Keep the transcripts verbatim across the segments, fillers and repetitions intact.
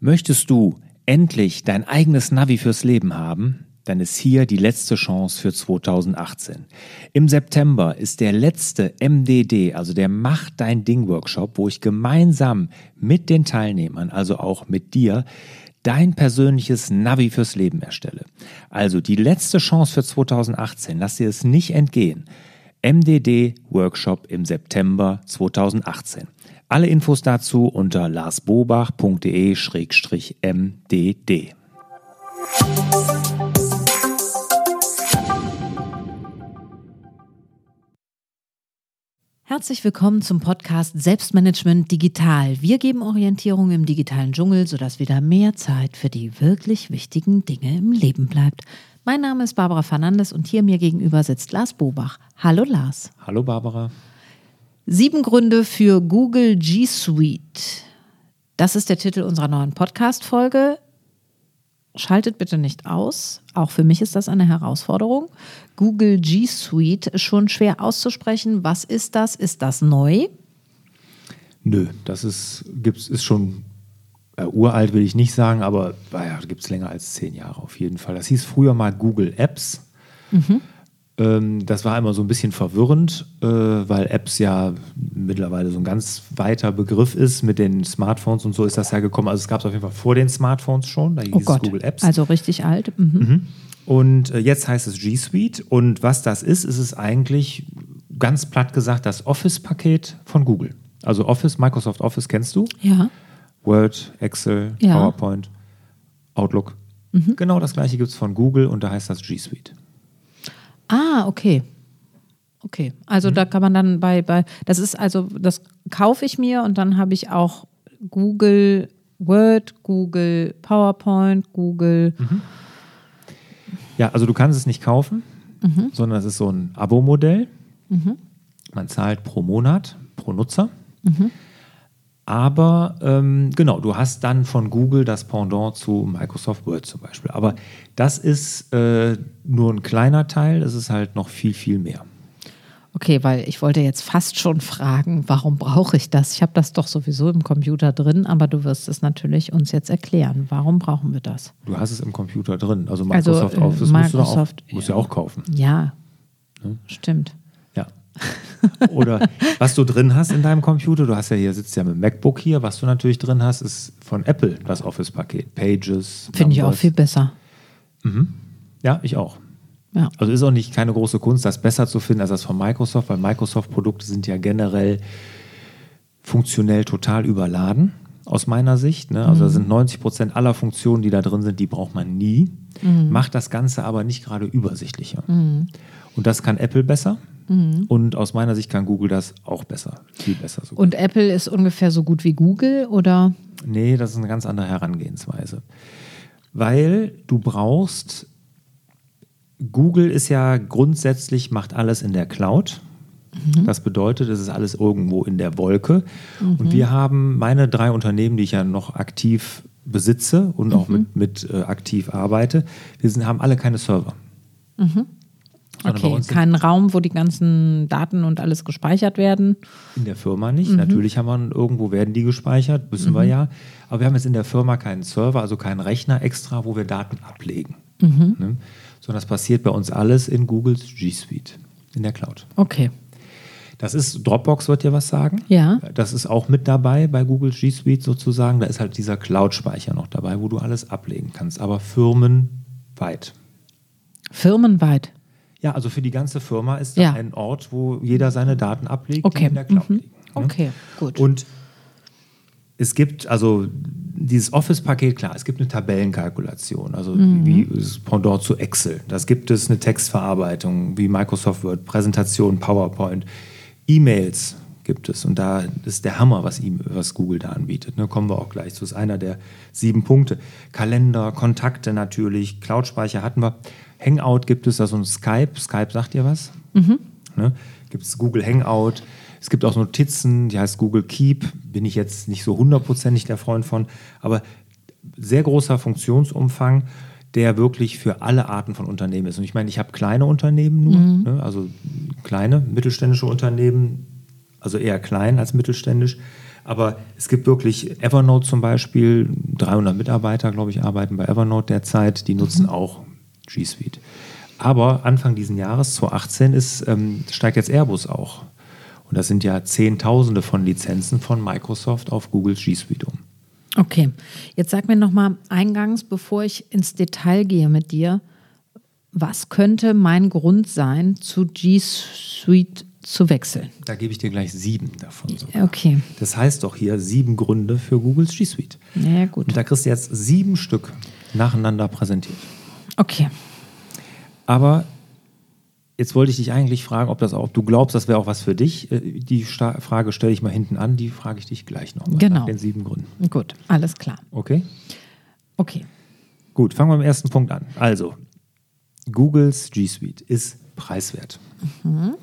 Möchtest du endlich dein eigenes Navi fürs Leben haben? Dann ist hier die letzte Chance für zweitausendachtzehn. Im September ist der letzte M D D, also der Mach-Dein-Ding-Workshop, wo ich gemeinsam mit den Teilnehmern, also auch mit dir, dein persönliches Navi fürs Leben erstelle. Also die letzte Chance für zweitausendachtzehn, lass dir es nicht entgehen. M D D-Workshop im September zweitausendachtzehn. Alle Infos dazu unter larsbobach punkt de schrägstrich M D D. Herzlich willkommen zum Podcast Selbstmanagement digital. Wir geben Orientierung im digitalen Dschungel, sodass wieder mehr Zeit für die wirklich wichtigen Dinge im Leben bleibt. Mein Name ist Barbara Fernandes und hier mir gegenüber sitzt Lars Bobach. Hallo Lars. Hallo Barbara. Sieben Gründe für Google G Suite. Das ist der Titel unserer neuen Podcast-Folge. Schaltet bitte nicht aus. Auch für mich ist das eine Herausforderung. Google G Suite, schon schwer auszusprechen. Was ist das? Ist das neu? Nö, das ist, gibt's, ist schon äh, uralt, will ich nicht sagen, aber naja, gibt es länger als zehn Jahre auf jeden Fall. Das hieß früher mal Google Apps. Mhm. Ähm, das war immer so ein bisschen verwirrend, äh, weil Apps ja mittlerweile so ein ganz weiter Begriff ist. Mit den Smartphones und so ist das ja gekommen. Also es gab es auf jeden Fall vor den Smartphones schon, da hieß oh Gott. es Google Apps. Also richtig alt. Mhm. Mhm. Und äh, jetzt heißt es G Suite. Und was das ist, ist es eigentlich, ganz platt gesagt, das Office-Paket von Google. Also Office, Microsoft Office kennst du. Ja. Word, Excel, ja. PowerPoint, Outlook. Mhm. Genau das gleiche gibt es von Google und da heißt das G Suite. Ah, okay. Okay, also mhm. da kann man dann bei, bei, das ist also, das kaufe ich mir und dann habe ich auch Google Word, Google PowerPoint, Google. Mhm. Ja, also du kannst es nicht kaufen, mhm. sondern es ist so ein Abo-Modell. Mhm. Man zahlt pro Monat, pro Nutzer. Mhm. Aber ähm, genau, du hast dann von Google das Pendant zu Microsoft Word zum Beispiel. Aber das ist äh, nur ein kleiner Teil, es ist halt noch viel, viel mehr. Okay, weil ich wollte jetzt fast schon fragen, warum brauche ich das? Ich habe das doch sowieso im Computer drin, aber du wirst es natürlich uns jetzt erklären. Warum brauchen wir das? Du hast es im Computer drin, also Microsoft also, Office Microsoft, musst du auch, musst ja auch kaufen. Ja, hm? Stimmt. Ja. Oder was du drin hast in deinem Computer, du hast ja hier, sitzt ja mit dem MacBook hier, was du natürlich drin hast, ist von Apple das Office-Paket, Pages. Finde ich auch viel besser. Mhm. Ja, ich auch. Ja. Also ist auch nicht keine große Kunst, das besser zu finden als das von Microsoft, weil Microsoft-Produkte sind ja generell funktionell total überladen, aus meiner Sicht. Ne? Also mhm. da sind neunzig Prozent aller Funktionen, die da drin sind, die braucht man nie. Mhm. Macht das Ganze aber nicht gerade übersichtlicher. Mhm. Und das kann Apple besser. Mhm. Und aus meiner Sicht kann Google das auch besser, viel besser sogar. Und Apple ist ungefähr so gut wie Google, oder? Nee, das ist eine ganz andere Herangehensweise. Weil du brauchst, Google ist ja grundsätzlich, macht alles in der Cloud. Mhm. Das bedeutet, es ist alles irgendwo in der Wolke. Mhm. Und wir haben meine drei Unternehmen, die ich ja noch aktiv besitze und mhm. auch mit, mit äh, aktiv arbeite, wir sind, haben alle keine Server. Mhm. Okay, kein Raum, wo die ganzen Daten und alles gespeichert werden. In der Firma nicht. Mhm. Natürlich haben wir, irgendwo werden die gespeichert, wissen mhm. wir ja. Aber wir haben jetzt in der Firma keinen Server, also keinen Rechner extra, wo wir Daten ablegen. Mhm. Ne? Sondern das passiert bei uns alles in Googles G Suite, in der Cloud. Okay. Das ist, Dropbox wird dir was sagen. Ja. Das ist auch mit dabei bei Google G Suite sozusagen. Da ist halt dieser Cloud-Speicher noch dabei, wo du alles ablegen kannst, aber firmenweit. Firmenweit? Ja, also für die ganze Firma ist da ja. ein Ort, wo jeder seine Daten ablegt, okay. die in der Cloud mhm. liegen. Ne? Okay, gut. Und es gibt also dieses Office-Paket, klar, es gibt eine Tabellenkalkulation, also mhm. wie das Pendant zu Excel. Das gibt es eine Textverarbeitung wie Microsoft Word, Präsentation, PowerPoint, E-Mails gibt es. Und da ist der Hammer, was, ihm, was Google da anbietet. Ne? Kommen wir auch gleich zu. Das ist einer der sieben Punkte. Kalender, Kontakte natürlich, Cloud-Speicher hatten wir. Hangout gibt es, also ein Skype. Skype sagt dir was. Mhm. Ne? Gibt es Google Hangout. Es gibt auch Notizen, die heißt Google Keep. Bin ich jetzt nicht so hundertprozentig der Freund von. Aber sehr großer Funktionsumfang, der wirklich für alle Arten von Unternehmen ist. Und ich meine, ich habe kleine Unternehmen nur. Mhm. Ne? Also kleine, mittelständische Unternehmen. Also eher klein als mittelständisch. Aber es gibt wirklich Evernote zum Beispiel, dreihundert Mitarbeiter, glaube ich, arbeiten bei Evernote derzeit, die nutzen mhm. auch G Suite. Aber Anfang diesen Jahres, zwanzig achtzehn, ist, ähm, steigt jetzt Airbus auch. Und das sind ja Zehntausende von Lizenzen von Microsoft auf Google G Suite um. Okay, jetzt sag mir nochmal eingangs, bevor ich ins Detail gehe mit dir, was könnte mein Grund sein, zu G Suite zu wechseln? Da gebe ich dir gleich sieben davon sogar. Okay. Das heißt doch hier sieben Gründe für Googles G Suite. Ja, gut. Und da kriegst du jetzt sieben Stück nacheinander präsentiert. Okay. Aber jetzt wollte ich dich eigentlich fragen, ob, das auch, ob du glaubst, das wäre auch was für dich. Die Sta- Frage stelle ich mal hinten an, die frage ich dich gleich nochmal. Genau. Nach den sieben Gründen. Gut, alles klar. Okay? Okay. Gut, fangen wir mit dem ersten Punkt an. Also, Googles G Suite ist preiswert. Mhm.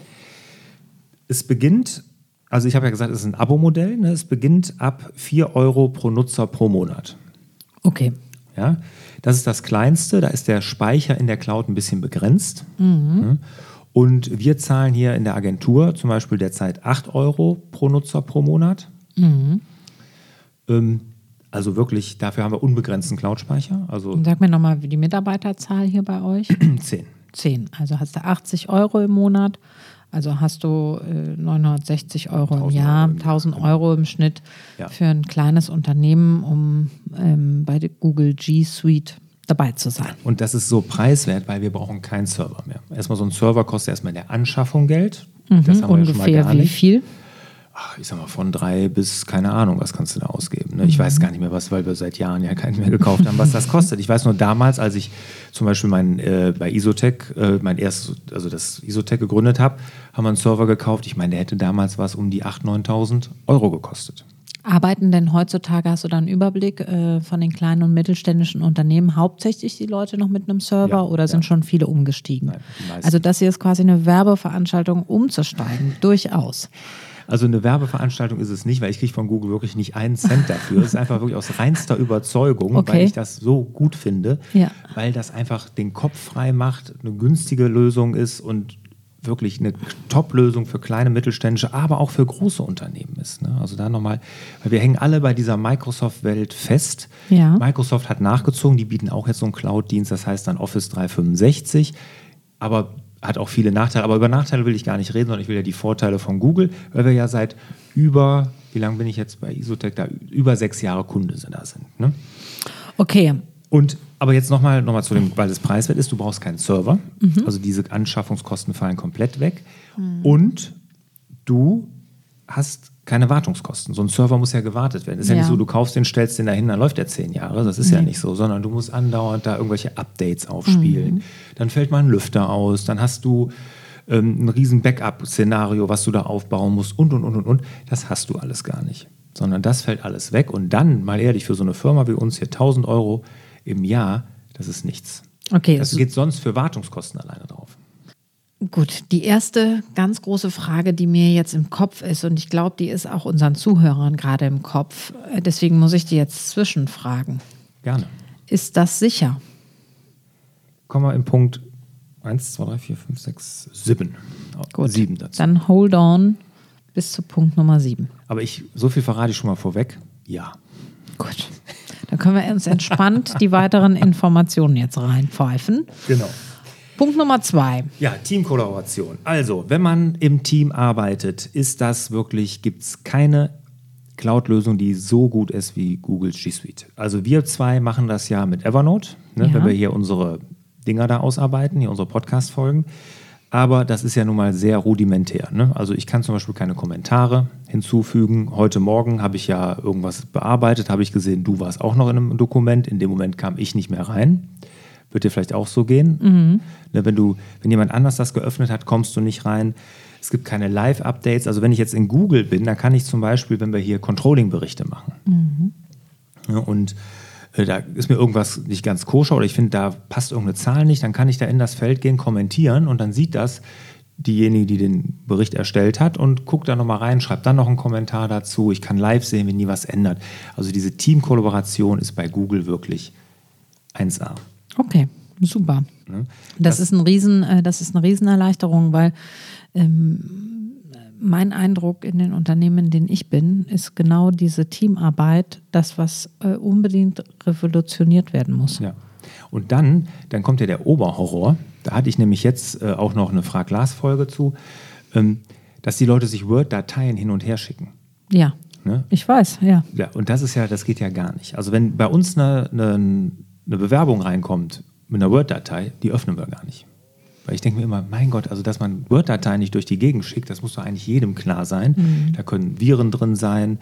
Es beginnt, also ich habe ja gesagt, es ist ein Abo-Modell, ne? Es beginnt ab vier Euro pro Nutzer pro Monat. Okay. Ja, das ist das Kleinste, da ist der Speicher in der Cloud ein bisschen begrenzt. Mhm. Ne? Und wir zahlen hier in der Agentur zum Beispiel derzeit acht Euro pro Nutzer pro Monat. Mhm. Ähm, also wirklich, dafür haben wir unbegrenzten Cloud-Speicher. Also sag mir nochmal, wie die Mitarbeiterzahl hier bei euch? Zehn. Zehn, also hast du achtzig Euro im Monat. Also hast du äh, neunhundertsechzig Euro im Jahr, tausend Euro im Schnitt ja. für ein kleines Unternehmen, um ähm, bei der Google G Suite dabei zu sein. Und das ist so preiswert, weil wir brauchen keinen Server mehr. Erstmal so ein Server kostet erstmal in der Anschaffung Geld. Mhm, das haben wir ja schon mal gar nicht. Wie viel? Ach, ich sag mal von drei bis, keine Ahnung, was kannst du da ausgeben. Ne? Ich mhm. weiß gar nicht mehr was, weil wir seit Jahren ja keinen mehr gekauft haben, was das kostet. Ich weiß nur damals, als ich zum Beispiel mein, äh, bei ISOTEC, äh, mein erstes, also das ISOTEC gegründet habe, haben wir einen Server gekauft. Ich meine, der hätte damals was um die achttausend, neuntausend Euro gekostet. Arbeiten denn heutzutage, hast du da einen Überblick äh, von den kleinen und mittelständischen Unternehmen, hauptsächlich die Leute noch mit einem Server ja, oder sind ja. schon viele umgestiegen? Nein, also das hier ist quasi eine Werbeveranstaltung, umzusteigen, durchaus. Also eine Werbeveranstaltung ist es nicht, weil ich kriege von Google wirklich nicht einen Cent dafür. Es ist einfach wirklich aus reinster Überzeugung, okay. weil ich das so gut finde, ja. weil das einfach den Kopf frei macht, eine günstige Lösung ist und wirklich eine Top-Lösung für kleine, mittelständische, aber auch für große Unternehmen ist. Ne? Also da nochmal, weil wir hängen alle bei dieser Microsoft-Welt fest. Ja. Microsoft hat nachgezogen, die bieten auch jetzt so einen Cloud-Dienst, das heißt dann Office dreihundertfünfundsechzig, aber hat auch viele Nachteile, aber über Nachteile will ich gar nicht reden, sondern ich will ja die Vorteile von Google, weil wir ja seit über, wie lange bin ich jetzt bei ISOTEC, da über sechs Jahre Kunde sind, da sind. Ne? Okay. Und, aber jetzt nochmal noch mal zu dem, weil das preiswert ist, du brauchst keinen Server, mhm. also diese Anschaffungskosten fallen komplett weg mhm. und du hast keine Wartungskosten. So ein Server muss ja gewartet werden. Das ist ja, ja nicht so, du kaufst den, stellst den dahin, dann läuft der zehn Jahre. Das ist nee. ja nicht so, sondern du musst andauernd da irgendwelche Updates aufspielen. Mhm. Dann fällt mal ein Lüfter aus, dann hast du ähm, ein riesen Backup-Szenario, was du da aufbauen musst und, und, und, und, und. Das hast du alles gar nicht. Sondern das fällt alles weg. Und dann, mal ehrlich, für so eine Firma wie uns hier tausend Euro im Jahr, das ist nichts. Okay, das also geht sonst für Wartungskosten alleine drauf. Gut, die erste ganz große Frage, die mir jetzt im Kopf ist, und ich glaube, die ist auch unseren Zuhörern gerade im Kopf, deswegen muss ich die jetzt zwischenfragen. Gerne. Ist das sicher? Kommen wir im Punkt eins, zwei, drei, vier, fünf, sechs, sieben. Gut, sieben dazu. Dann hold on bis zu Punkt Nummer sieben. Aber ich, so viel verrate ich schon mal vorweg, ja. Gut, dann können wir uns entspannt die weiteren Informationen jetzt reinpfeifen. Genau. Punkt Nummer zwei. Ja, Teamkollaboration. Also, wenn man im Team arbeitet, ist das wirklich, gibt es keine Cloud-Lösung, die so gut ist wie Google G Suite. Also wir zwei machen das ja mit Evernote, ne, ja. wenn wir hier unsere Dinger da ausarbeiten, hier unsere Podcast-Folgen. Aber das ist ja nun mal sehr rudimentär. Ne? Also ich kann zum Beispiel keine Kommentare hinzufügen. Heute Morgen habe ich ja irgendwas bearbeitet, habe ich gesehen, du warst auch noch in einem Dokument. In dem Moment kam ich nicht mehr rein. Wird dir vielleicht auch so gehen. Mhm. Ne, wenn du, wenn jemand anders das geöffnet hat, kommst du nicht rein. Es gibt keine Live-Updates. Also wenn ich jetzt in Google bin, dann kann ich zum Beispiel, wenn wir hier Controlling-Berichte machen. Mhm. Ja, und äh, da ist mir irgendwas nicht ganz koscher oder ich finde, da passt irgendeine Zahl nicht, dann kann ich da in das Feld gehen, kommentieren und dann sieht das diejenige, die den Bericht erstellt hat und guckt da nochmal rein, schreibt dann noch einen Kommentar dazu. Ich kann live sehen, wenn nie was ändert. Also diese Teamkollaboration ist bei Google wirklich eins A. Okay, super. Das, das, ist ein Riesen, das ist eine Riesenerleichterung, weil ähm, mein Eindruck in den Unternehmen, in denen ich bin, ist genau diese Teamarbeit, das, was äh, unbedingt revolutioniert werden muss. Ja. Und dann, dann kommt ja der Oberhorror. Da hatte ich nämlich jetzt äh, auch noch eine Frag-Lars-Folge zu, ähm, dass die Leute sich Word-Dateien hin und her schicken. Ja, ne? Ich weiß, ja. Ja, und das ist ja, das geht ja gar nicht. Also wenn bei uns eine, eine, eine Bewerbung reinkommt mit einer Word-Datei, die öffnen wir gar nicht. Weil ich denke mir immer, mein Gott, also dass man Word-Dateien nicht durch die Gegend schickt, das muss doch eigentlich jedem klar sein. Mhm. Da können Viren drin sein.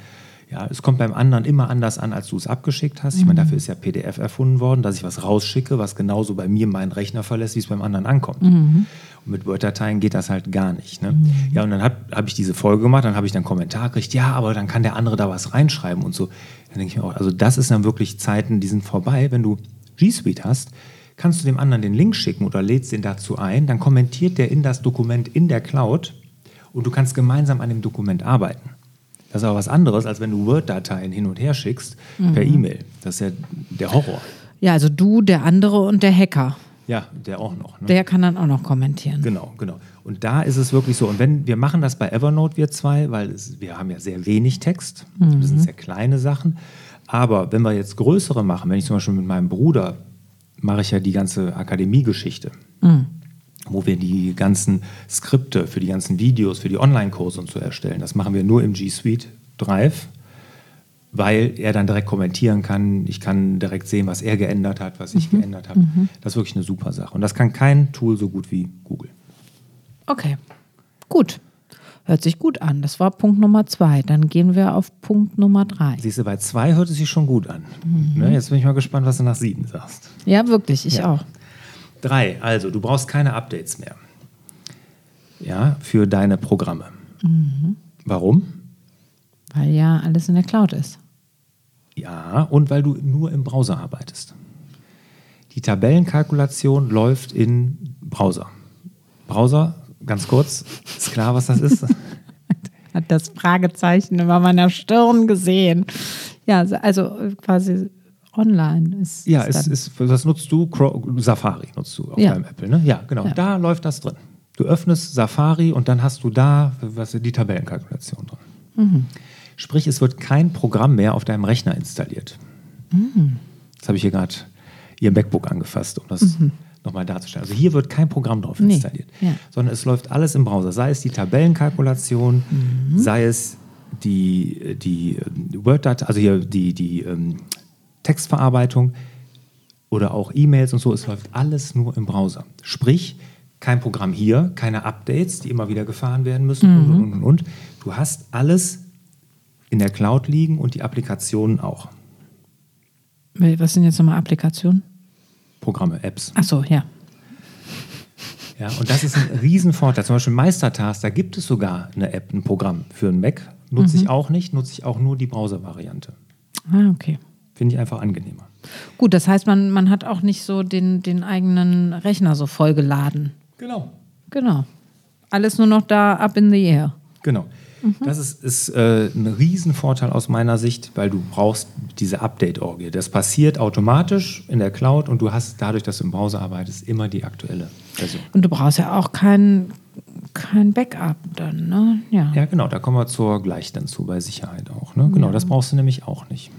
Ja, es kommt beim anderen immer anders an, als du es abgeschickt hast. Mhm. Ich meine, dafür ist ja P D F erfunden worden, dass ich was rausschicke, was genauso bei mir meinen Rechner verlässt, wie es beim anderen ankommt. Mhm. Und mit Word-Dateien geht das halt gar nicht. Ne? Mhm. Ja, und dann habe hab ich diese Folge gemacht, dann habe ich dann einen Kommentar gekriegt, ja, aber dann kann der andere da was reinschreiben und so. Dann denke ich mir auch, also das ist dann wirklich Zeiten, die sind vorbei. Wenn du G Suite hast, kannst du dem anderen den Link schicken oder lädst ihn dazu ein, dann kommentiert der in das Dokument in der Cloud und du kannst gemeinsam an dem Dokument arbeiten. Das ist aber was anderes, als wenn du Word-Dateien hin und her schickst, mhm, per E-Mail. Das ist ja der Horror. Ja, also du, der andere und der Hacker. Ja, der auch noch. Ne? Der kann dann auch noch kommentieren. Genau, genau. Und da ist es wirklich so. Und wenn wir machen das bei Evernote, wir zwei, weil es, wir haben ja sehr wenig Text. Mhm. Das sind sehr kleine Sachen. Aber wenn wir jetzt größere machen, wenn ich zum Beispiel mit meinem Bruder mache ich ja die ganze Akademiegeschichte, mhm, wo wir die ganzen Skripte für die ganzen Videos, für die Online-Kurse und so erstellen. Das machen wir nur im G Suite Drive, weil er dann direkt kommentieren kann. Ich kann direkt sehen, was er geändert hat, was ich mhm. geändert habe. Mhm. Das ist wirklich eine super Sache. Und das kann kein Tool so gut wie Google. Okay, gut. Hört sich gut an. Das war Punkt Nummer zwei. Dann gehen wir auf Punkt Nummer drei. Siehst du, bei zwei hört es sich schon gut an. Mhm. Ne, jetzt bin ich mal gespannt, was du nach sieben sagst. Ja, wirklich. Ich ja. auch. Drei. Also, du brauchst keine Updates mehr. Ja, für deine Programme. Mhm. Warum? Weil ja alles in der Cloud ist. Ja, und weil du nur im Browser arbeitest. Die Tabellenkalkulation läuft in Browser. Browser Ganz kurz, ist klar, was das ist? Hat das Fragezeichen über meiner Stirn gesehen. Ja, also quasi online ist ja, es. Ist, das nutzt du, Safari nutzt du auf ja. deinem Apple, ne? Ja, genau, ja. Da läuft das drin. Du öffnest Safari und dann hast du da was, die Tabellenkalkulation drin. Mhm. Sprich, es wird kein Programm mehr auf deinem Rechner installiert. Mhm. Jetzt habe ich hier gerade ihr MacBook angefasst, um das mhm. nochmal darzustellen. Also hier wird kein Programm drauf installiert, nee, ja. sondern es läuft alles im Browser. Sei es die Tabellenkalkulation, mhm. sei es die, die Word-Datei, also hier die, die ähm, Textverarbeitung oder auch E-Mails und so. Es läuft alles nur im Browser. Sprich, kein Programm hier, keine Updates, die immer wieder gefahren werden müssen mhm. und, und, und, und. Du hast alles in der Cloud liegen und die Applikationen auch. Was sind jetzt nochmal Applikationen? Programme, Apps. Ach so, ja. Ja, und das ist ein Riesenvorteil. Zum Beispiel MeisterTask, da gibt es sogar eine App, ein Programm für einen Mac. Nutze mhm. ich auch nicht, nutze ich auch nur die Browser-Variante. Ah, okay. Finde ich einfach angenehmer. Gut, das heißt, man, man hat auch nicht so den, den eigenen Rechner so vollgeladen. Genau. Genau. Alles nur noch da up in the air. Genau. Mhm. Das ist, ist äh, ein Riesenvorteil aus meiner Sicht, weil du brauchst diese Update-Orgie. Das passiert automatisch in der Cloud und du hast dadurch, dass du im Browser arbeitest, immer die aktuelle Version. Und du brauchst ja auch kein, kein Backup dann, ne? Ja. Ja, genau. Da kommen wir zur gleich dann zu, bei Sicherheit auch. Ne? Genau, ja. Das brauchst du nämlich auch nicht.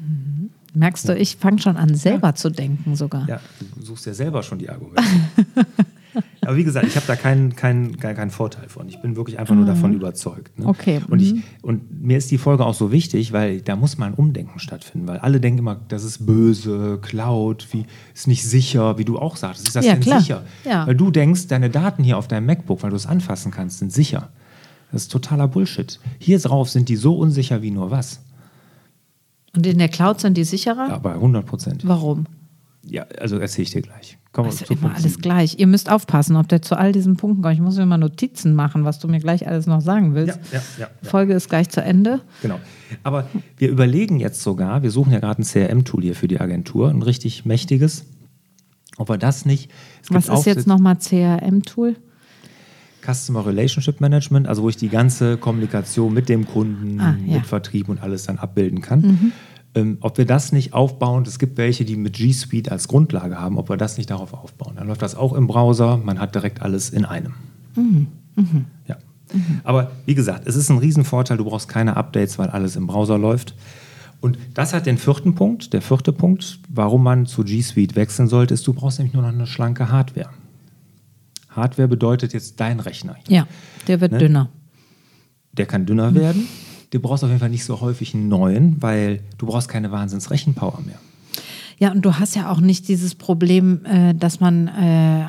Mhm. Merkst du, ich fange schon an, selber ja. zu denken sogar. Ja, du suchst ja selber schon die Argumente. Aber wie gesagt, ich habe da keinen, keinen, keinen Vorteil von. Ich bin wirklich einfach nur davon überzeugt. Ne? Okay. Und, ich, und mir ist die Folge auch so wichtig, weil da muss mal ein Umdenken stattfinden. Weil alle denken immer, das ist böse, Cloud, wie, ist nicht sicher, wie du auch sagst. Ist das ja, denn klar. sicher? Ja. Weil du denkst, deine Daten hier auf deinem MacBook, weil du es anfassen kannst, sind sicher. Das ist totaler Bullshit. Hier drauf sind die so unsicher wie nur was. Und in der Cloud sind die sicherer? Ja, bei hundert Prozent. Warum? Ja, also erzähle ich dir gleich. Komm, also immer alles gleich. Ihr müsst aufpassen, ob der zu all diesen Punkten kommt. Ich muss mir mal Notizen machen, was du mir gleich alles noch sagen willst. Ja, ja, ja, ja. Folge ist gleich zu Ende. Genau. Aber wir überlegen jetzt sogar, wir suchen ja gerade ein C R M-Tool hier für die Agentur, ein richtig mächtiges. Ob wir das nicht... Was ist jetzt nochmal C R M-Tool? Customer Relationship Management, also wo ich die ganze Kommunikation mit dem Kunden, ah, ja. mit Vertrieb und alles dann abbilden kann. Mhm. Ähm, ob wir das nicht aufbauen, es gibt welche, die mit G Suite als Grundlage haben, ob wir das nicht darauf aufbauen. Dann läuft das auch im Browser, man hat direkt alles in einem. Mhm. Mhm. Ja. Mhm. Aber wie gesagt, es ist ein Riesenvorteil, du brauchst keine Updates, weil alles im Browser läuft. Und das hat den vierten Punkt, der vierte Punkt, warum man zu G Suite wechseln sollte, ist, du brauchst nämlich nur noch eine schlanke Hardware. Hardware bedeutet jetzt dein Rechner. Ja, der wird ne? dünner. Der kann dünner mhm. werden. Du brauchst auf jeden Fall nicht so häufig einen neuen, weil du brauchst keine Wahnsinns-Rechenpower mehr. Ja, und du hast ja auch nicht dieses Problem, äh, dass man äh,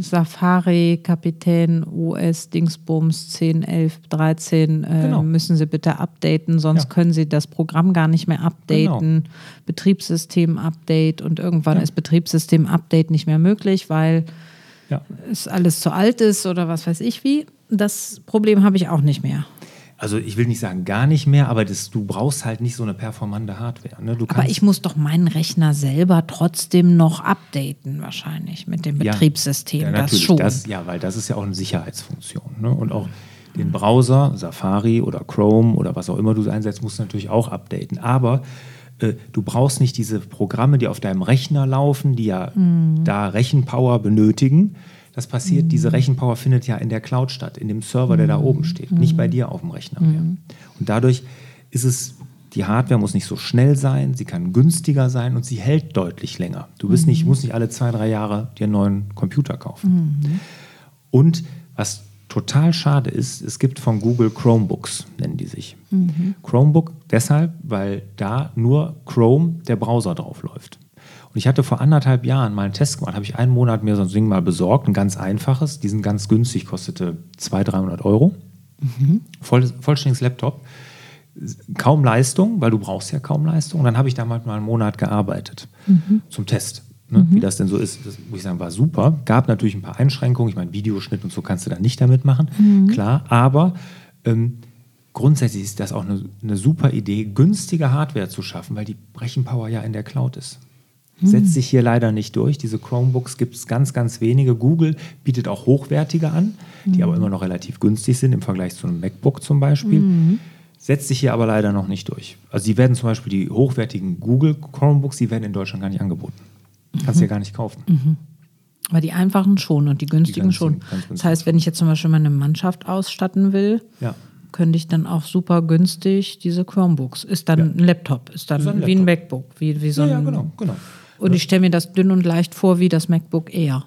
Safari, Kapitän, U S, Dingsbums, zehn, elf, dreizehn, äh, genau. müssen sie bitte updaten, sonst ja. können sie das Programm gar nicht mehr updaten. Genau. Betriebssystem-Update und irgendwann ja. ist Betriebssystem-Update nicht mehr möglich, weil ja. es alles zu alt ist oder was weiß ich wie. Das Problem habe ich auch nicht mehr. Also ich will nicht sagen gar nicht mehr, aber das, du brauchst halt nicht so eine performante Hardware. Ne? Du kannst aber ich muss doch meinen Rechner selber trotzdem noch updaten wahrscheinlich mit dem Betriebssystem. Ja, ja, natürlich, das schon. Das, ja, weil das ist ja auch eine Sicherheitsfunktion. Ne? Und auch den Browser, Safari oder Chrome oder was auch immer du einsetzt, musst du natürlich auch updaten. Aber äh, du brauchst nicht diese Programme, die auf deinem Rechner laufen, die ja mhm. da Rechenpower benötigen. Das passiert, mhm. diese Rechenpower findet ja in der Cloud statt, in dem Server, der mhm. da oben steht, nicht bei dir auf dem Rechner mhm. mehr. Und dadurch ist es, die Hardware muss nicht so schnell sein, sie kann günstiger sein und sie hält deutlich länger. Du bist mhm. nicht, musst nicht alle zwei, drei Jahre dir einen neuen Computer kaufen. Mhm. Und was total schade ist, es gibt von Google Chromebooks, nennen die sich. Mhm. Chromebook deshalb, weil da nur Chrome, der Browser, drauf läuft. Und ich hatte vor anderthalb Jahren mal einen Test gemacht, habe ich einen Monat mir so ein Ding mal besorgt, ein ganz einfaches, diesen ganz günstig, kostete zweihundert, dreihundert Euro. Mhm. Voll, vollständiges Laptop, kaum Leistung, weil du brauchst ja kaum Leistung. Und dann habe ich damals mal einen Monat gearbeitet mhm. zum Test, ne? mhm. wie das denn so ist. Das, muss ich sagen, war super. Gab natürlich ein paar Einschränkungen. Ich meine, Videoschnitt und so kannst du dann nicht damit machen, mhm. klar. Aber ähm, grundsätzlich ist das auch eine, eine super Idee, günstige Hardware zu schaffen, weil die Rechenpower ja in der Cloud ist. Setzt sich hier leider nicht durch. Diese Chromebooks gibt es ganz, ganz wenige. Google bietet auch hochwertige an, die mhm. aber immer noch relativ günstig sind im Vergleich zu einem MacBook zum Beispiel. Mhm. Setzt sich hier aber leider noch nicht durch. Also die werden zum Beispiel, die hochwertigen Google Chromebooks, die werden in Deutschland gar nicht angeboten. Mhm. Kannst du ja gar nicht kaufen. Mhm. Aber die einfachen schon und die günstigen, die günstigen schon. Das heißt, wenn ich jetzt zum Beispiel meine Mannschaft ausstatten will, ja. könnte ich dann auch super günstig diese Chromebooks. Ist dann ja. ein Laptop, ist dann, ist dann ein wie Laptop. Ein MacBook. Wie, wie so ein ja, ja, genau, genau. Und ich stelle mir das dünn und leicht vor wie das MacBook Air.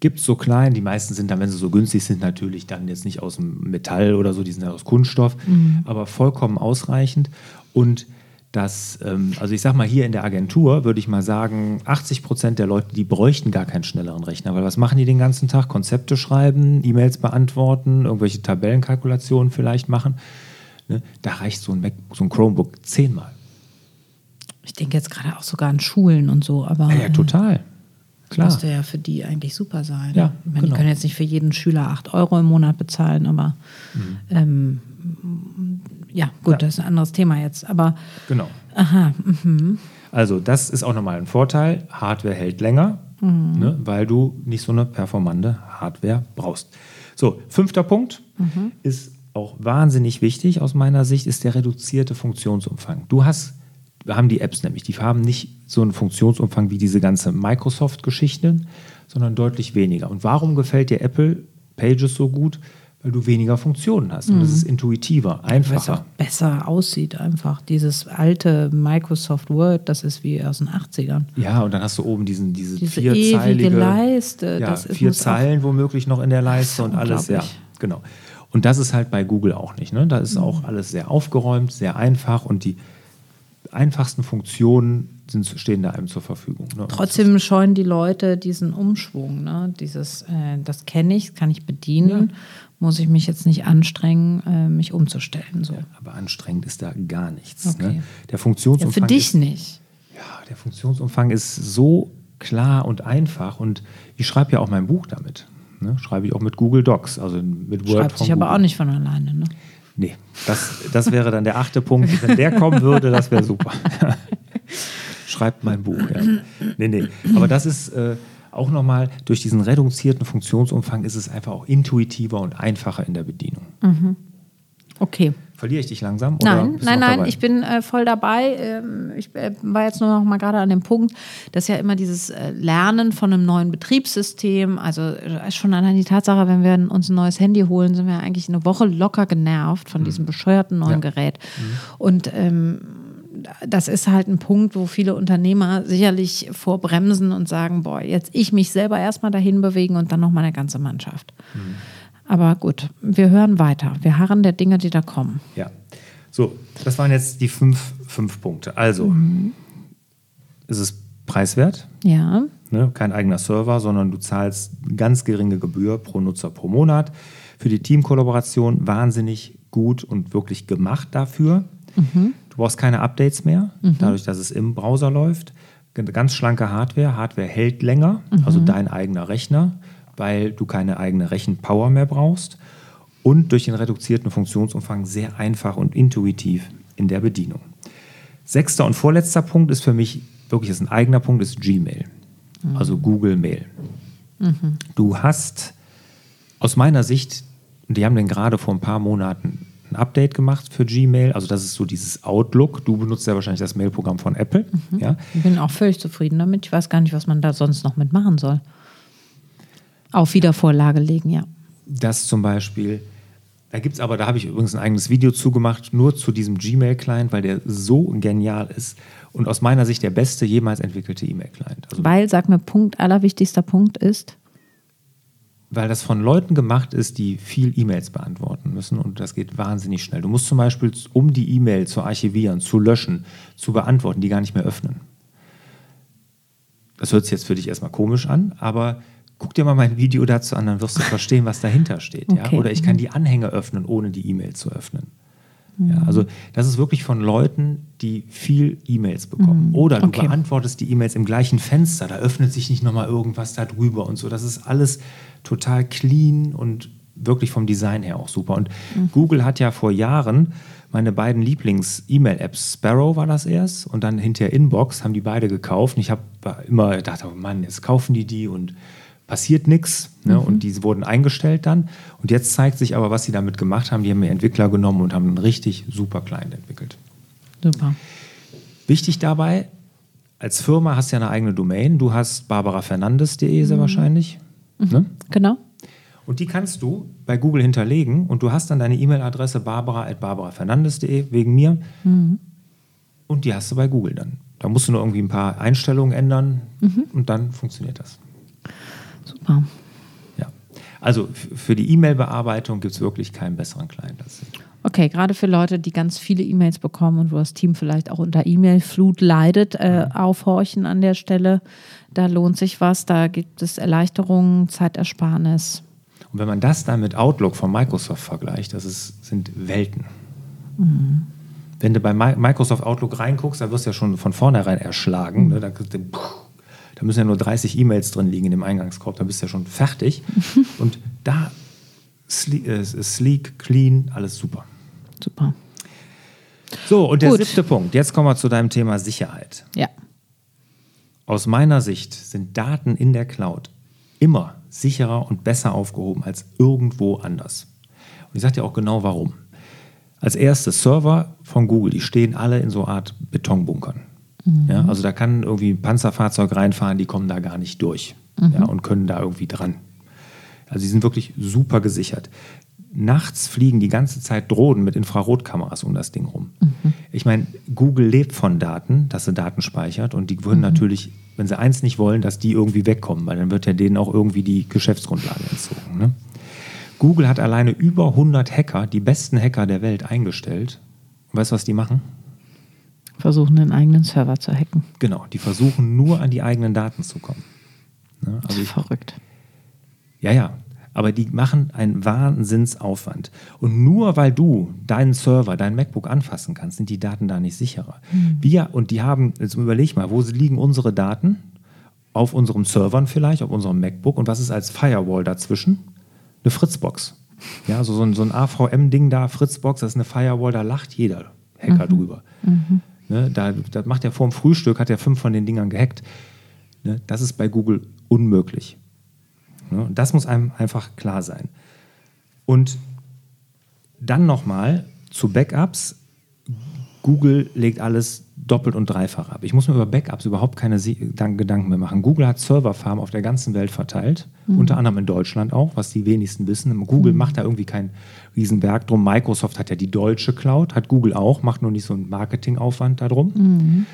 Gibt es so klein, die meisten sind dann, wenn sie so günstig sind, natürlich dann jetzt nicht aus dem Metall oder so, die sind ja aus Kunststoff, mhm. aber vollkommen ausreichend. Und das, also ich sag mal, hier in der Agentur würde ich mal sagen, achtzig Prozent der Leute, die bräuchten gar keinen schnelleren Rechner, weil was machen die den ganzen Tag? Konzepte schreiben, E-Mails beantworten, irgendwelche Tabellenkalkulationen vielleicht machen. Da reicht so ein, Mac, so ein Chromebook zehnmal. Ich denke jetzt gerade auch sogar an Schulen und so, aber ja, ja total. Klar. Das müsste ja für die eigentlich super sein. Ja, ich meine, genau. Die können jetzt nicht für jeden Schüler acht Euro im Monat bezahlen, aber mhm. ähm, ja, gut, ja. das ist ein anderes Thema jetzt. Aber genau. Aha. Mhm. Also das ist auch nochmal ein Vorteil. Hardware hält länger, mhm. ne, weil du nicht so eine performante Hardware brauchst. So, fünfter Punkt mhm. ist auch wahnsinnig wichtig aus meiner Sicht, ist der reduzierte Funktionsumfang. Du hast Wir haben die Apps nämlich, die haben nicht so einen Funktionsumfang wie diese ganze Microsoft-Geschichte, sondern deutlich weniger. Und warum gefällt dir Apple Pages so gut? Weil du weniger Funktionen hast. Mhm. Und es ist intuitiver, einfacher. Weil es auch besser aussieht einfach. Dieses alte Microsoft Word, das ist wie aus den achtzigern. Ja, und dann hast du oben diesen, diese, diese vierzeilige ewige Leiste. Ja, das vier Zeilen womöglich noch in der Leiste und alles. Ja, genau. Und das ist halt bei Google auch nicht. Ne? Da ist mhm. auch alles sehr aufgeräumt, sehr einfach und die einfachsten Funktionen sind, stehen da einem zur Verfügung. Ne? Trotzdem scheuen die Leute diesen Umschwung. Ne? Dieses, äh, das kenne ich, das kann ich bedienen, ja. muss ich mich jetzt nicht anstrengen, äh, mich umzustellen. So. Ja, aber anstrengend ist da gar nichts. Okay. Ne? Der Funktionsumfang ja, für dich ist, nicht. Ja, der Funktionsumfang ist so klar und einfach und ich schreibe ja auch mein Buch damit. Ne? Schreibe ich auch mit Google Docs, also mit Word. Schreibt sich aber auch nicht von alleine, ne? Nee, das, das wäre dann der achte Punkt. Wenn der kommen würde, das wäre super. Schreibt mein Buch. Ja. Nee, nee. Aber das ist äh, auch nochmal, durch diesen reduzierten Funktionsumfang ist es einfach auch intuitiver und einfacher in der Bedienung. Mhm. Okay. Verliere ich dich langsam? Oder nein, nein, nein, ich bin äh, voll dabei. Ähm, ich äh, war jetzt nur noch mal gerade an dem Punkt, dass ja immer dieses äh, Lernen von einem neuen Betriebssystem, also äh, schon allein die Tatsache, wenn wir uns ein neues Handy holen, sind wir eigentlich eine Woche locker genervt von mhm. diesem bescheuerten neuen ja. Gerät. Mhm. Und ähm, das ist halt ein Punkt, wo viele Unternehmer sicherlich vorbremsen und sagen, boah, jetzt ich mich selber erstmal dahin bewegen und dann noch meine ganze Mannschaft. Mhm. Aber gut, wir hören weiter. Wir harren der Dinge, die da kommen. Ja, so, das waren jetzt die fünf, fünf Punkte. Also, mhm. ist es preiswert? Ja. Ne, kein eigener Server, sondern du zahlst ganz geringe Gebühr pro Nutzer pro Monat. Für die Teamkollaboration wahnsinnig gut und wirklich gemacht dafür. Mhm. Du brauchst keine Updates mehr, mhm. dadurch, dass es im Browser läuft. Ganz schlanke Hardware. Hardware hält länger, mhm. also dein eigener Rechner, weil du keine eigene Rechenpower mehr brauchst und durch den reduzierten Funktionsumfang sehr einfach und intuitiv in der Bedienung. Sechster und vorletzter Punkt ist für mich, wirklich ist ein eigener Punkt, ist Gmail, mhm. also Google Mail. Mhm. Du hast aus meiner Sicht, und die haben den gerade vor ein paar Monaten ein Update gemacht für Gmail, also das ist so dieses Outlook, du benutzt ja wahrscheinlich das Mailprogramm von Apple. Mhm. Ja. Ich bin auch völlig zufrieden damit, ich weiß gar nicht, was man da sonst noch mitmachen soll. Auf Wiedervorlage legen, ja. Das zum Beispiel, da gibt es aber, da habe ich übrigens ein eigenes Video zugemacht, nur zu diesem Gmail-Client, weil der so genial ist und aus meiner Sicht der beste jemals entwickelte E-Mail-Client. Also, weil, sag mir, Punkt, allerwichtigster Punkt ist? Weil das von Leuten gemacht ist, die viel E-Mails beantworten müssen und das geht wahnsinnig schnell. Du musst zum Beispiel, um die E-Mail zu archivieren, zu löschen, zu beantworten, die gar nicht mehr öffnen. Das hört sich jetzt für dich erstmal komisch an, aber guck dir mal mein Video dazu an, dann wirst du verstehen, was dahinter steht. Okay. Ja? Oder ich kann die Anhänge öffnen, ohne die E-Mail zu öffnen. Mhm. Ja, also das ist wirklich von Leuten, die viel E-Mails bekommen. Mhm. Oder du okay. beantwortest die E-Mails im gleichen Fenster, da öffnet sich nicht nochmal irgendwas da drüber und so. Das ist alles total clean und wirklich vom Design her auch super. Und mhm. Google hat ja vor Jahren meine beiden Lieblings-E-Mail-Apps, Sparrow war das erst und dann hinterher Inbox, haben die beide gekauft. Und ich habe immer gedacht, oh Mann, jetzt kaufen die die und passiert nichts, ne? Mhm. Und die wurden eingestellt dann. Und jetzt zeigt sich aber, was sie damit gemacht haben. Die haben mir Entwickler genommen und haben einen richtig super Client entwickelt. Super. Wichtig dabei, als Firma hast du ja eine eigene Domain. Du hast Barbara Fernandes punkt de mhm. sehr wahrscheinlich. Mhm. Ne? Genau. Und die kannst du bei Google hinterlegen und du hast dann deine E-Mail-Adresse barbara at barbara fernandes punkt de wegen mir. Mhm. Und die hast du bei Google dann. Da musst du nur irgendwie ein paar Einstellungen ändern mhm. und dann funktioniert das. Super. Ja, also für die E-Mail-Bearbeitung gibt es wirklich keinen besseren Client. Okay, gerade für Leute, die ganz viele E-Mails bekommen und wo das Team vielleicht auch unter E-Mail-Flut leidet, äh, aufhorchen an der Stelle. Da lohnt sich was, da gibt es Erleichterungen, Zeitersparnis. Und wenn man das dann mit Outlook von Microsoft vergleicht, das ist, sind Welten. Mhm. Wenn du bei Microsoft Outlook reinguckst, da wirst du ja schon von vornherein erschlagen. Ne? Da kriegst du Da müssen ja nur dreißig E-Mails drin liegen in dem Eingangskorb, da bist du ja schon fertig. Und da sleek, äh, sleek, clean, alles super. Super. So, und der Gut. siebte Punkt. Jetzt kommen wir zu deinem Thema Sicherheit. Ja. Aus meiner Sicht sind Daten in der Cloud immer sicherer und besser aufgehoben als irgendwo anders. Und ich sage dir auch genau, warum. Als erstes Server von Google, die stehen alle in so einer Art Betonbunkern. Ja, also da kann irgendwie ein Panzerfahrzeug reinfahren, die kommen da gar nicht durch mhm. ja, und können da irgendwie dran. Also die sind wirklich super gesichert. Nachts fliegen die ganze Zeit Drohnen mit Infrarotkameras um das Ding rum. Mhm. Ich meine, Google lebt von Daten, dass sie Daten speichert und die würden mhm. natürlich, wenn sie eins nicht wollen, dass die irgendwie wegkommen, weil dann wird ja denen auch irgendwie die Geschäftsgrundlage entzogen. Ne? Google hat alleine über hundert Hacker, die besten Hacker der Welt, eingestellt. Und weißt du, was die machen? Versuchen, den eigenen Server zu hacken. Genau, die versuchen nur an die eigenen Daten zu kommen. Ne? Also ich, verrückt. Ja, ja, aber die machen einen Wahnsinnsaufwand. Und nur weil du deinen Server, dein MacBook anfassen kannst, sind die Daten da nicht sicherer. Mhm. Wir, und die haben, jetzt überleg mal, wo liegen unsere Daten? Auf unserem Servern vielleicht, auf unserem MacBook. Und was ist als Firewall dazwischen? Eine Fritzbox. Ja, so, so ein, so ein A V M-Ding da, Fritzbox, das ist eine Firewall, da lacht jeder Hacker mhm. drüber. Mhm. Ne, da, das macht er vor dem Frühstück, hat er fünf von den Dingern gehackt. Ne, das ist bei Google unmöglich. Ne, und das muss einem einfach klar sein. Und Dann nochmal zu Backups. Google legt alles doppelt und dreifach ab. Ich muss mir über Backups überhaupt keine Gedanken mehr machen. Google hat Serverfarmen auf der ganzen Welt verteilt, mhm. unter anderem in Deutschland auch, was die wenigsten wissen. Google mhm. macht da irgendwie kein Riesenwerk drum. Microsoft hat ja die deutsche Cloud, hat Google auch, macht nur nicht so einen Marketingaufwand da drum. Mhm.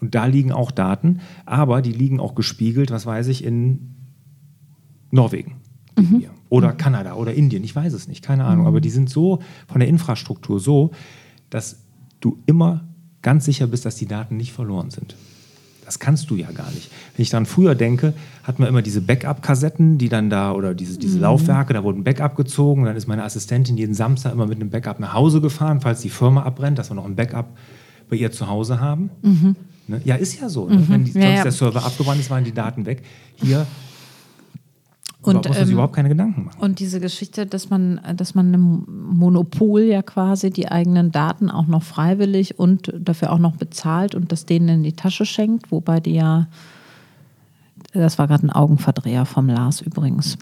Und da liegen auch Daten, aber die liegen auch gespiegelt, was weiß ich, in Norwegen. Mhm. Oder mhm. Kanada oder Indien, ich weiß es nicht, keine Ahnung. Mhm. Aber die sind so von der Infrastruktur so, dass du immer ganz sicher bist, dass die Daten nicht verloren sind. Das kannst du ja gar nicht. Wenn ich dann früher denke, hatten wir immer diese Backup-Kassetten, die dann da, oder diese, diese mhm. Laufwerke, da wurden Backup gezogen. Dann ist meine Assistentin jeden Samstag immer mit einem Backup nach Hause gefahren, falls die Firma abbrennt, dass wir noch ein Backup bei ihr zu Hause haben. Mhm. Ne? Ja, ist ja so. Ne? Mhm. Wenn die, sonst ja, ja. der Server abgebrannt ist, waren die Daten weg. Hier Und, muss man sich ähm, überhaupt keine Gedanken machen. Und diese Geschichte, dass man, dass man einem Monopol ja quasi die eigenen Daten auch noch freiwillig und dafür auch noch bezahlt und das denen in die Tasche schenkt, wobei die ja, das war gerade ein Augenverdreher vom Lars übrigens.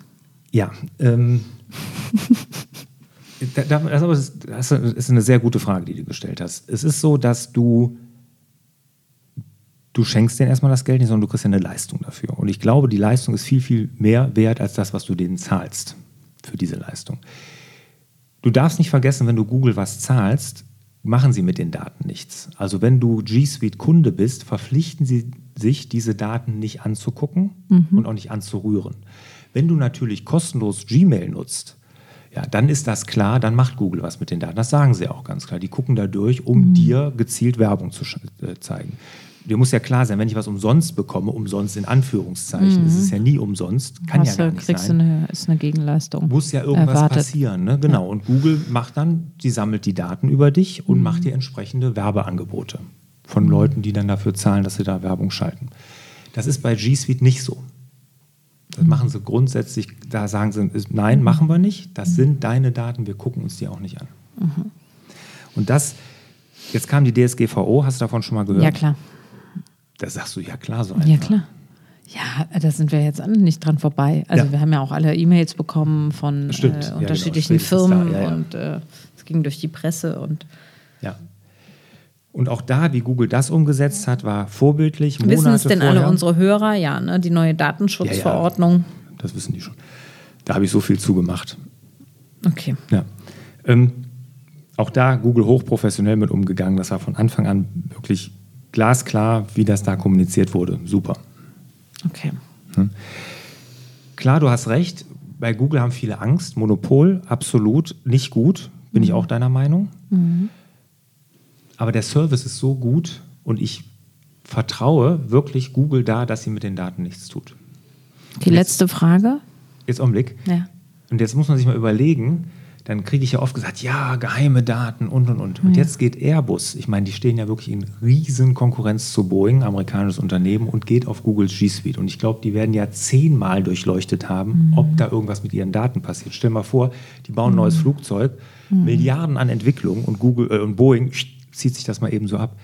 Ja, ähm, das ist eine sehr gute Frage, die du gestellt hast. Es ist so, dass du Du schenkst denen erstmal das Geld nicht, sondern du kriegst ja eine Leistung dafür. Und ich glaube, die Leistung ist viel, viel mehr wert als das, was du denen zahlst für diese Leistung. Du darfst nicht vergessen, wenn du Google was zahlst, machen sie mit den Daten nichts. Also wenn du G Suite Kunde bist, verpflichten sie sich, diese Daten nicht anzugucken mhm. und auch nicht anzurühren. Wenn du natürlich kostenlos Gmail nutzt, ja, dann ist das klar, dann macht Google was mit den Daten. Das sagen sie auch ganz klar. Die gucken da durch, um mhm. dir gezielt Werbung zu äh, zeigen. Dir muss ja klar sein, wenn ich was umsonst bekomme, umsonst in Anführungszeichen, mhm. ist es ja nie umsonst, kann Hast ja gar nicht kriegst sein. Du eine, ist eine Gegenleistung. Muss ja irgendwas erwartet. Passieren, ne? Genau. Ja. Und Google macht dann, die sammelt die Daten über dich und mhm. macht dir entsprechende Werbeangebote von mhm. Leuten, die dann dafür zahlen, dass sie da Werbung schalten. Das ist bei G Suite nicht so. Das mhm. machen sie grundsätzlich, da sagen sie, nein, machen wir nicht, das mhm. sind deine Daten, wir gucken uns die auch nicht an. Mhm. Und das, jetzt kam die D S G V O, hast du davon schon mal gehört? Ja, klar. Das sagst du ja klar so einfach. Ja, klar. Ja, da sind wir jetzt alle nicht dran vorbei. Also ja. wir haben ja auch alle E-Mails bekommen von äh, unterschiedlichen ja, genau. Firmen da, ja, ja. und äh, es ging durch die Presse. Und ja. Und auch da, wie Google das umgesetzt hat, war vorbildlich. Monate wissen es denn vorher. Alle unsere Hörer? Ja, ne? Die neue Datenschutzverordnung. Ja, ja. Das wissen die schon. Da habe ich so viel zugemacht. Okay. Ja. Ähm, auch da Google hochprofessionell mit umgegangen. Das war von Anfang an wirklich glasklar, wie das da kommuniziert wurde. Super. Okay. Hm. Klar, du hast recht. Bei Google haben viele Angst. Monopol, absolut nicht gut. Bin mhm. ich auch deiner Meinung. Mhm. Aber der Service ist so gut und ich vertraue wirklich Google da, dass sie mit den Daten nichts tut. Die jetzt, letzte Frage. Jetzt Augenblick. Ja. Und jetzt muss man sich mal überlegen, dann kriege ich ja oft gesagt, ja, geheime Daten und, und, und. Und ja. jetzt geht Airbus, ich meine, die stehen ja wirklich in riesen Konkurrenz zu Boeing, amerikanisches Unternehmen, und geht auf Google G Suite. Und ich glaube, die werden ja zehnmal durchleuchtet haben, mhm. ob da irgendwas mit ihren Daten passiert. Stell dir mal vor, die bauen ein mhm. neues Flugzeug, mhm. Milliarden an Entwicklung und Google äh, und Boeing zieht sich das mal eben so ab.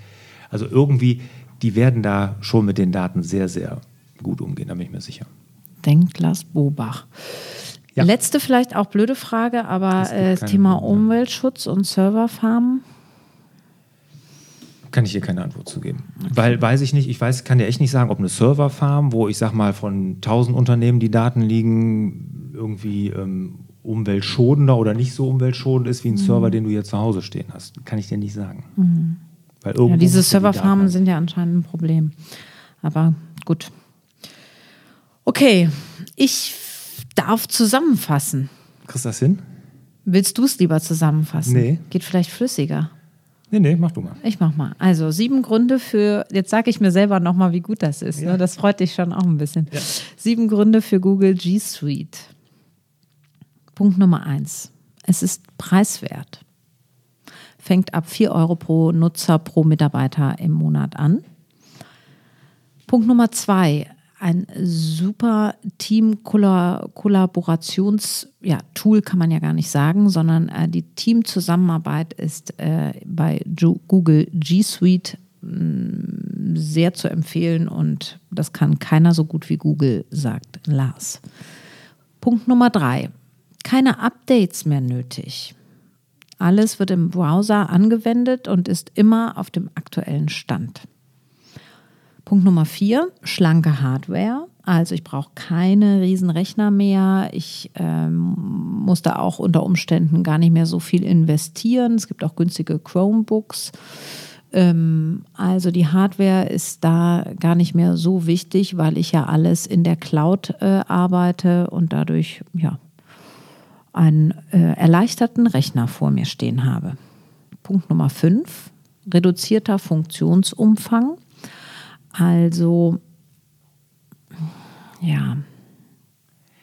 Also irgendwie, die werden da schon mit den Daten sehr, sehr gut umgehen, da bin ich mir sicher. Denkt Lars Bobach. Ja. Letzte vielleicht auch blöde Frage, aber äh, Thema Antwort, Umweltschutz und Serverfarmen? Kann ich dir keine Antwort zu geben. Okay. Weil weiß ich nicht, ich weiß, kann dir echt nicht sagen, ob eine Serverfarm, wo ich sag mal von tausend Unternehmen die Daten liegen, irgendwie ähm, umweltschonender oder nicht so umweltschonend ist wie ein mhm. Server, den du hier zu Hause stehen hast. Kann ich dir nicht sagen. Mhm. Weil ja, diese Serverfarmen die sind ja anscheinend ein Problem. Aber gut. Okay, ich darf zusammenfassen. Kriegst du das hin? Willst du es lieber zusammenfassen? Nee. Geht vielleicht flüssiger. Nee, nee, mach du mal. Ich mach mal. Also sieben Gründe für, jetzt sage ich mir selber nochmal, wie gut das ist. Ja. Ne? Das freut dich schon auch ein bisschen. Ja. Sieben Gründe für Google G Suite. Punkt Nummer eins. Es ist preiswert. Fängt ab vier Euro pro Nutzer, pro Mitarbeiter im Monat an. Punkt Nummer zwei. Ein super Team-Kollaborations-Tool kann man ja gar nicht sagen, sondern äh, die Teamzusammenarbeit ist äh, bei Google G Suite mh, sehr zu empfehlen und das kann keiner so gut wie Google, sagt Lars. Punkt Nummer drei. Keine Updates mehr nötig. Alles wird im Browser angewendet und ist immer auf dem aktuellen Stand. Punkt Nummer vier, schlanke Hardware. Also ich brauche keine Riesenrechner mehr. Ich ähm, muss da auch unter Umständen gar nicht mehr so viel investieren. Es gibt auch günstige Chromebooks. Ähm, also die Hardware ist da gar nicht mehr so wichtig, weil ich ja alles in der Cloud äh, arbeite und dadurch ja, einen äh, erleichterten Rechner vor mir stehen habe. Punkt Nummer fünf, reduzierter Funktionsumfang. Also, ja,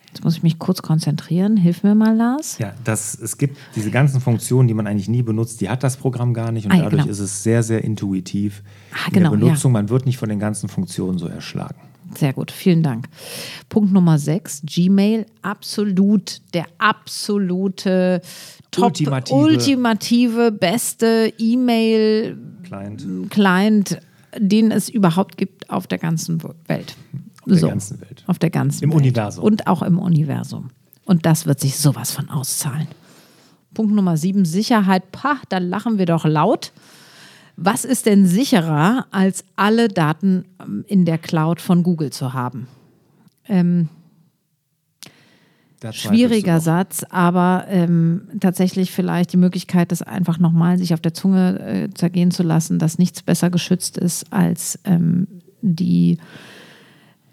jetzt muss ich mich kurz konzentrieren. Hilf mir mal, Lars. Ja, das, es gibt diese ganzen Funktionen, die man eigentlich nie benutzt, die hat das Programm gar nicht. Und ah, dadurch genau. ist es sehr, sehr intuitiv ah, in genau, der Benutzung. Ja. Man wird nicht von den ganzen Funktionen so erschlagen. Sehr gut, vielen Dank. Punkt Nummer sechs, Gmail, absolut, der absolute top, ultimative, ultimative beste E-Mail-Client, Client, den es überhaupt gibt auf der ganzen Welt. Auf der so, ganzen Welt. Auf der ganzen Im Welt. Universum. Und auch im Universum. Und das wird sich sowas von auszahlen. Punkt Nummer sieben, Sicherheit. Pah, da lachen wir doch laut. Was ist denn sicherer, als alle Daten in der Cloud von Google zu haben? Ähm, schwieriger Satz, aber ähm, tatsächlich vielleicht die Möglichkeit, das einfach nochmal sich auf der Zunge äh, zergehen zu lassen, dass nichts besser geschützt ist als ähm, die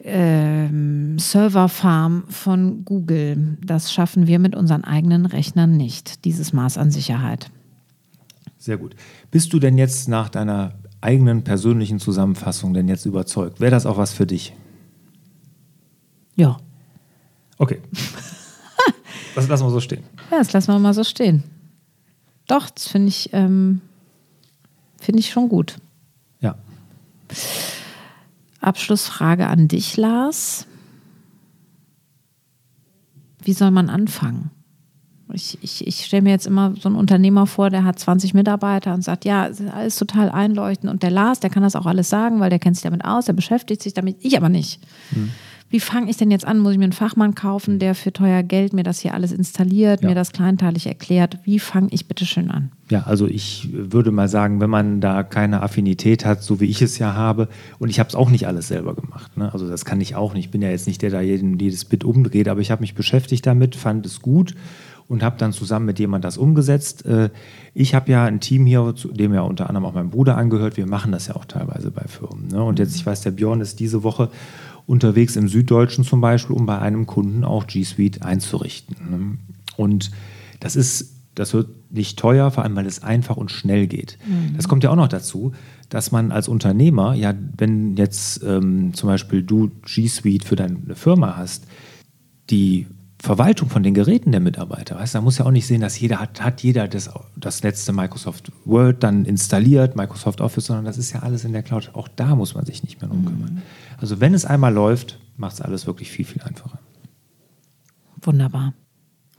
ähm, Serverfarm von Google. Das schaffen wir mit unseren eigenen Rechnern nicht, dieses Maß an Sicherheit. Sehr gut. Bist du denn jetzt nach deiner eigenen persönlichen Zusammenfassung denn jetzt überzeugt? Wäre das auch was für dich? Ja. Okay. Das lassen wir so stehen. Ja, das lassen wir mal so stehen. Doch, das finde ich, ähm, finde ich schon gut. Ja. Abschlussfrage an dich, Lars. Wie soll man anfangen? Ich, ich, ich stelle mir jetzt immer so einen Unternehmer vor, der hat zwanzig Mitarbeiter und sagt, ja, alles total einleuchtend. Und der Lars, der kann das auch alles sagen, weil der kennt sich damit aus, der beschäftigt sich damit, ich aber nicht. Hm. Wie fange ich denn jetzt an? Muss ich mir einen Fachmann kaufen, der für teuer Geld mir das hier alles installiert, ja. mir das kleinteilig erklärt? Wie fange ich bitte schön an? Ja, also ich würde mal sagen, wenn man da keine Affinität hat, so wie ich es ja habe, und ich habe es auch nicht alles selber gemacht, ne? Also das kann ich auch nicht. Ich bin ja jetzt nicht der, der da jeden, jedes Bit umdreht, aber ich habe mich beschäftigt damit, fand es gut und habe dann zusammen mit jemandem das umgesetzt. Ich habe ja ein Team hier, zu dem ja unter anderem auch mein Bruder angehört. Wir machen das ja auch teilweise bei Firmen. Ne? Und jetzt, ich weiß, der Björn ist diese Woche unterwegs im Süddeutschen zum Beispiel, um bei einem Kunden auch G Suite einzurichten. Ne? Und das ist, das wird nicht teuer, vor allem, weil es einfach und schnell geht. Mhm. Das kommt ja auch noch dazu, dass man als Unternehmer, ja, wenn jetzt ähm, zum Beispiel du G Suite für deine Firma hast, die Verwaltung von den Geräten der Mitarbeiter. Weißt, da muss ja auch nicht sehen, dass jeder hat, hat jeder das, das letzte Microsoft Word dann installiert, Microsoft Office, sondern das ist ja alles in der Cloud. Auch da muss man sich nicht mehr drum kümmern. Mhm. Also wenn es einmal läuft, macht es alles wirklich viel, viel einfacher. Wunderbar.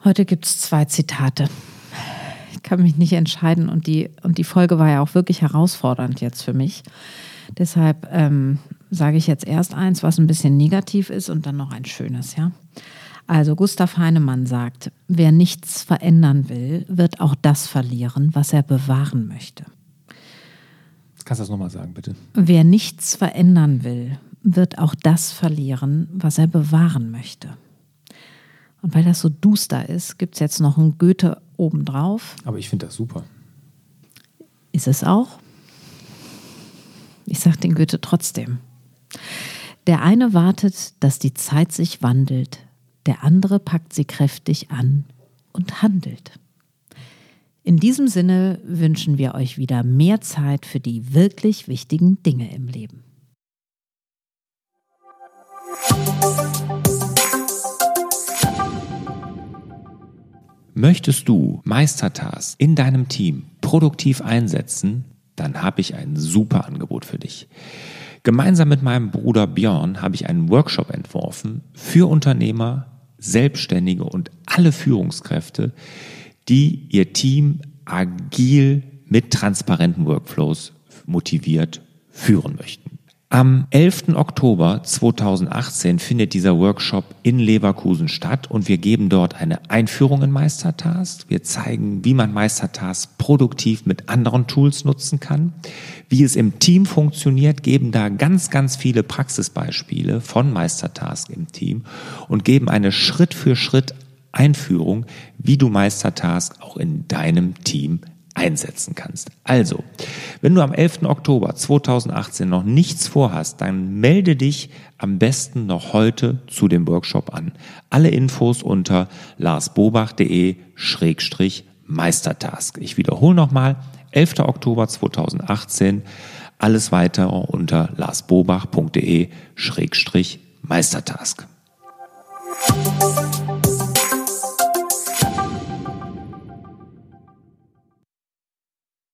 Heute gibt es zwei Zitate. Ich kann mich nicht entscheiden und die, und die Folge war ja auch wirklich herausfordernd jetzt für mich. Deshalb ähm, sage ich jetzt erst eins, was ein bisschen negativ ist und dann noch ein schönes, ja. Also Gustav Heinemann sagt, wer nichts verändern will, wird auch das verlieren, was er bewahren möchte. Kannst du das nochmal sagen, bitte? Wer nichts verändern will, wird auch das verlieren, was er bewahren möchte. Und weil das so duster ist, gibt es jetzt noch einen Goethe obendrauf. Aber ich finde das super. Ist es auch? Ich sage den Goethe trotzdem. Der eine wartet, dass die Zeit sich wandelt. Der andere packt sie kräftig an und handelt. In diesem Sinne wünschen wir euch wieder mehr Zeit für die wirklich wichtigen Dinge im Leben. Möchtest du MeisterTask in deinem Team produktiv einsetzen? Dann habe ich ein super Angebot für dich. Gemeinsam mit meinem Bruder Björn habe ich einen Workshop entworfen für Unternehmer, Selbstständige und alle Führungskräfte, die ihr Team agil mit transparenten Workflows motiviert führen möchten. Am elften Oktober zweitausendachtzehn findet dieser Workshop in Leverkusen statt und wir geben dort eine Einführung in MeisterTask. Wir zeigen, wie man MeisterTask produktiv mit anderen Tools nutzen kann, wie es im Team funktioniert, geben da ganz, ganz viele Praxisbeispiele von MeisterTask im Team und geben eine Schritt für Schritt Einführung, wie du MeisterTask auch in deinem Team einsetzen kannst. Also, wenn du am elften Oktober zweitausendachtzehn noch nichts vorhast, dann melde dich am besten noch heute zu dem Workshop an. Alle Infos unter larsbobach punkt de schrägstrich meistertask. Ich wiederhole nochmal, elften Oktober zweitausendachtzehn, alles weitere unter larsbobach punkt de schrägstrich meistertask.